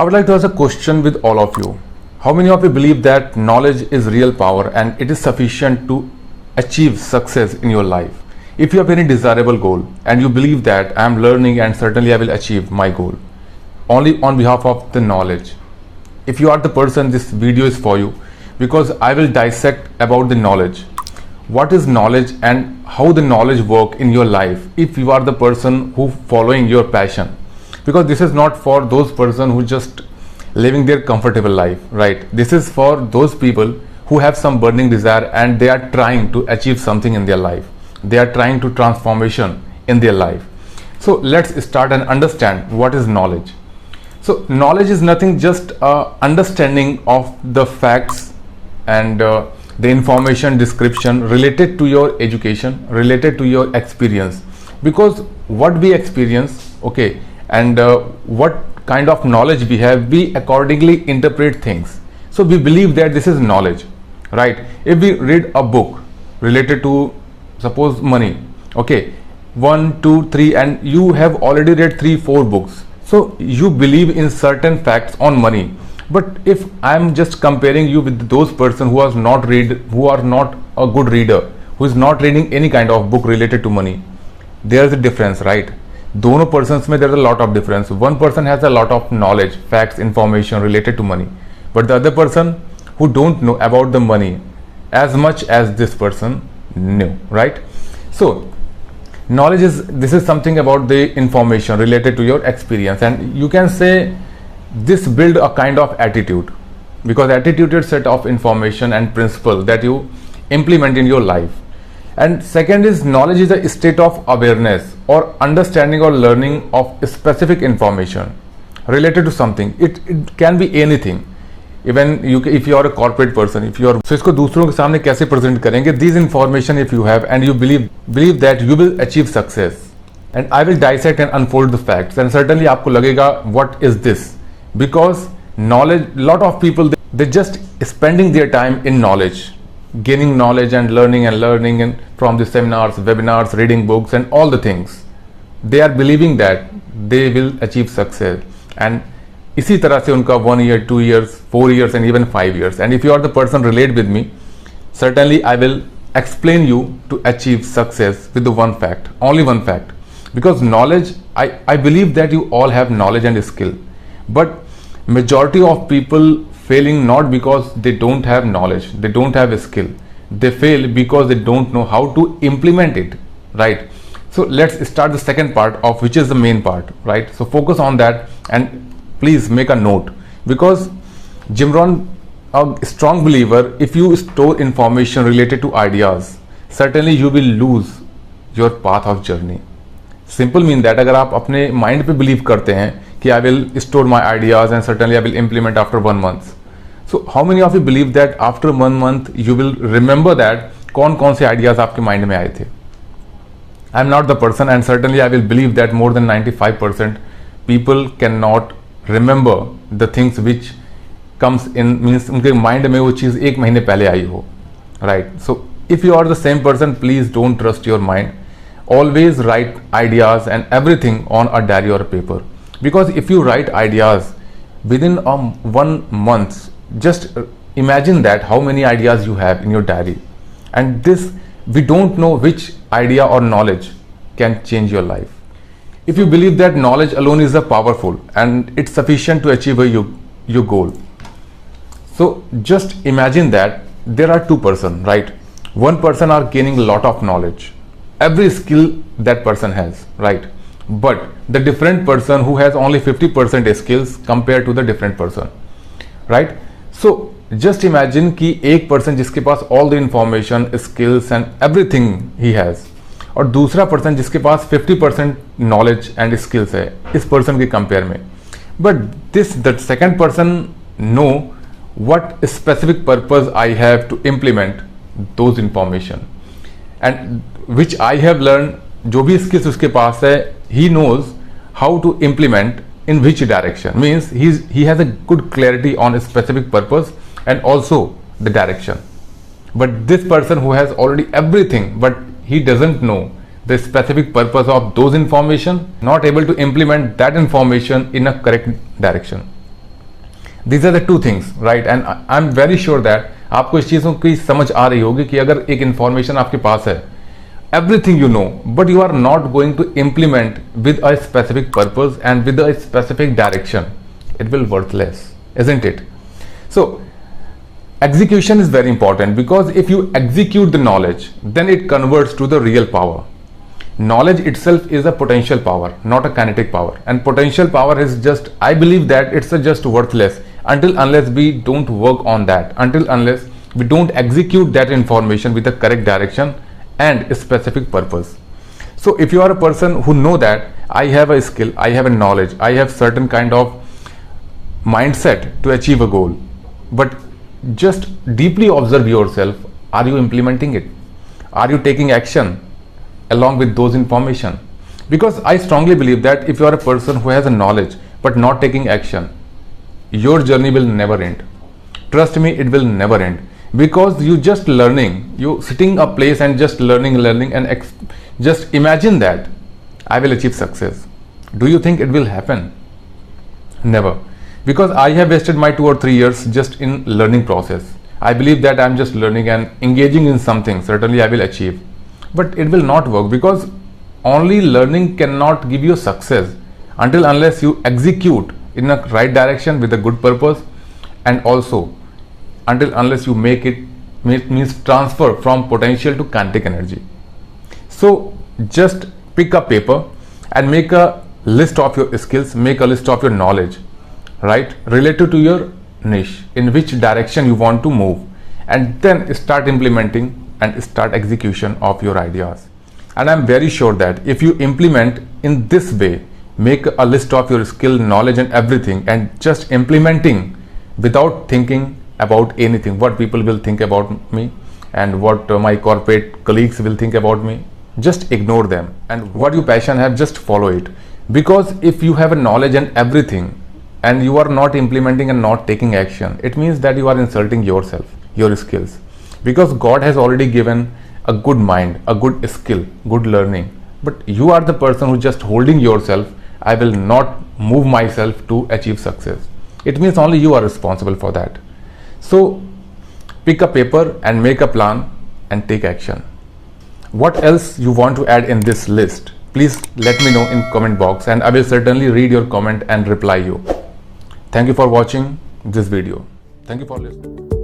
I would like to ask a question with all of you. How many of you believe that knowledge is real power and it is sufficient to achieve success in your life? If you have any desirable goal and you believe that I am learning and certainly I will achieve my goal only on behalf of the knowledge. If you are the person, this video is for you, because I will dissect about the knowledge. What is knowledge and how the knowledge work in your life if you are the person who following your passion, because this is not for those person who just living their comfortable life, right? This is for those people who have some burning desire and they are trying to achieve something in their life. They are trying to transformation in their life. So let's start and understand what is knowledge. So knowledge is nothing just understanding of the facts and the information description related to your education, related to your experience, because what we experience, okay, and what kind of knowledge we have, we accordingly interpret things. So we believe that this is knowledge, right? If we read a book related to suppose money, okay, 1, 2, 3, and you have already read 3, 4 books, so you believe in certain facts on money. But if I am just comparing you with those person who has not read, who are not a good reader, who is not reading any kind of book related to money, there is a difference, right? दोनों persons में there is a lot of difference. One person has a lot of knowledge, facts, information related to money, but the other person who don't know about the money as much as this person knew, right? So knowledge is, this is something about the information related to your experience, and you can say this build a kind of attitude, because attitude is a set of information and principle that you implement in your life. And second is, knowledge is a state of awareness or understanding or learning of specific information related to something. It can be anything. Even you, if you are a corporate person, if you are, so इसको दूसरों के सामने कैसे present करेंगे? These information if you have and you believe that you will achieve success. And I will dissect and unfold the facts. And certainly आपको लगेगा what is this? Because knowledge, lot of people they just spending their time in knowledge, gaining knowledge and learning and from the seminars, webinars, reading books and all the things. They are believing that they will achieve success. And इसी तरह से उनका 1 year, 2 years, 4 years and even 5 years. And if you are the person relate with me, certainly I will explain you to achieve success with the one fact, only one fact. Because knowledge, I believe that you all have knowledge and skill, but majority of people failing not because they don't have knowledge, they don't have skill. They fail because they don't know how to implement it, right? So let's start the second part of which is the main part, right? So focus on that and please make a note, because Jim Rohn, a strong believer, if you store information related to ideas, certainly you will lose your path of journey. Simple mean that अगर आप अपने mind पे believe करते हैं कि I will store my ideas and certainly I will implement after 1 month. So how many of you believe that after 1 month you will remember that कौन-कौन से ideas आपके mind में आए थे? I am not the person, and certainly I will believe that more than 95% people cannot remember the things which comes in, means उनके mind में वो चीज़ 1 महीने पहले आई हो, right? So if you are the same person, please don't trust your mind. Always write ideas and everything on a diary or a paper, because if you write ideas within 1 month, just imagine that how many ideas you have in your diary, and this we don't know which idea or knowledge can change your life. If you believe that knowledge alone is a powerful and it's sufficient to achieve your goal, so just imagine that there are 2 persons, right? 1 person are gaining a lot of knowledge, every skill that person has, right? But the different person who has only 50% skills compared to the different person, right? So just imagine कि 1 person जिसके पास all the information, skills and everything he has, और दूसरा person जिसके पास 50% knowledge and skills है इस person के compare में, but this that second person know what specific purpose I have to implement those information and which I have learn, जो भी skills उसके पास है he knows how to implement in which direction, means he has a good clarity on specific purpose and also the direction. But this person who has already everything but he doesn't know the specific purpose of those information, not able to implement that information in a correct direction. These are the two things, right? And I am very sure that आपको इस चीज़ों की समझ आ रही होगी कि अगर एक इंफॉर्मेशन आपके पास है, everything you know, but you are not going to implement with a specific purpose and with a specific direction, it will worthless, isn't it? So execution is very important, because if you execute the knowledge, then it converts to the real power. Knowledge itself is a potential power, not a kinetic power, and potential power is just, I believe that it's a just worthless until unless we don't work on that, until unless we don't execute that information with the correct direction and a specific purpose. So if you are a person who know that I have a skill, I have a knowledge, I have certain kind of mindset to achieve a goal, but just deeply observe yourself, are you implementing it? Are you taking action along with those information? Because I strongly believe that if you are a person who has a knowledge but not taking action, your journey will never end. Trust me, it will never end. Because you just learning, you sitting a place and just learning and just imagine that I will achieve success. Do you think it will happen? Never. Because I have wasted my 2 or 3 years just in learning process. I believe that I am just learning and engaging in something, certainly I will achieve. But it will not work, because only learning cannot give you success until unless you execute in a right direction with a good purpose, and also until unless you make it, means transfer from potential to kinetic energy. So just pick a paper and make a list of your skills, make a list of your knowledge, right, related to your niche, in which direction you want to move, and then start implementing and start execution of your ideas. And I'm very sure that if you implement in this way, make a list of your skill, knowledge and everything, and just implementing without thinking about anything, what people will think about me and what my corporate colleagues will think about me, just ignore them, and what you passion have, just follow it. Because if you have a knowledge and everything and you are not implementing and not taking action, it means that you are insulting yourself, your skills, because God has already given a good mind, a good skill, good learning, but you are the person who just holding yourself, I will not move myself to achieve success. It means only you are responsible for that. So pick a paper and make a plan and take action. What else you want to add in this list? Please let me know in comment box, and I will certainly read your comment and reply you. Thank you for watching this video. Thank you for listening.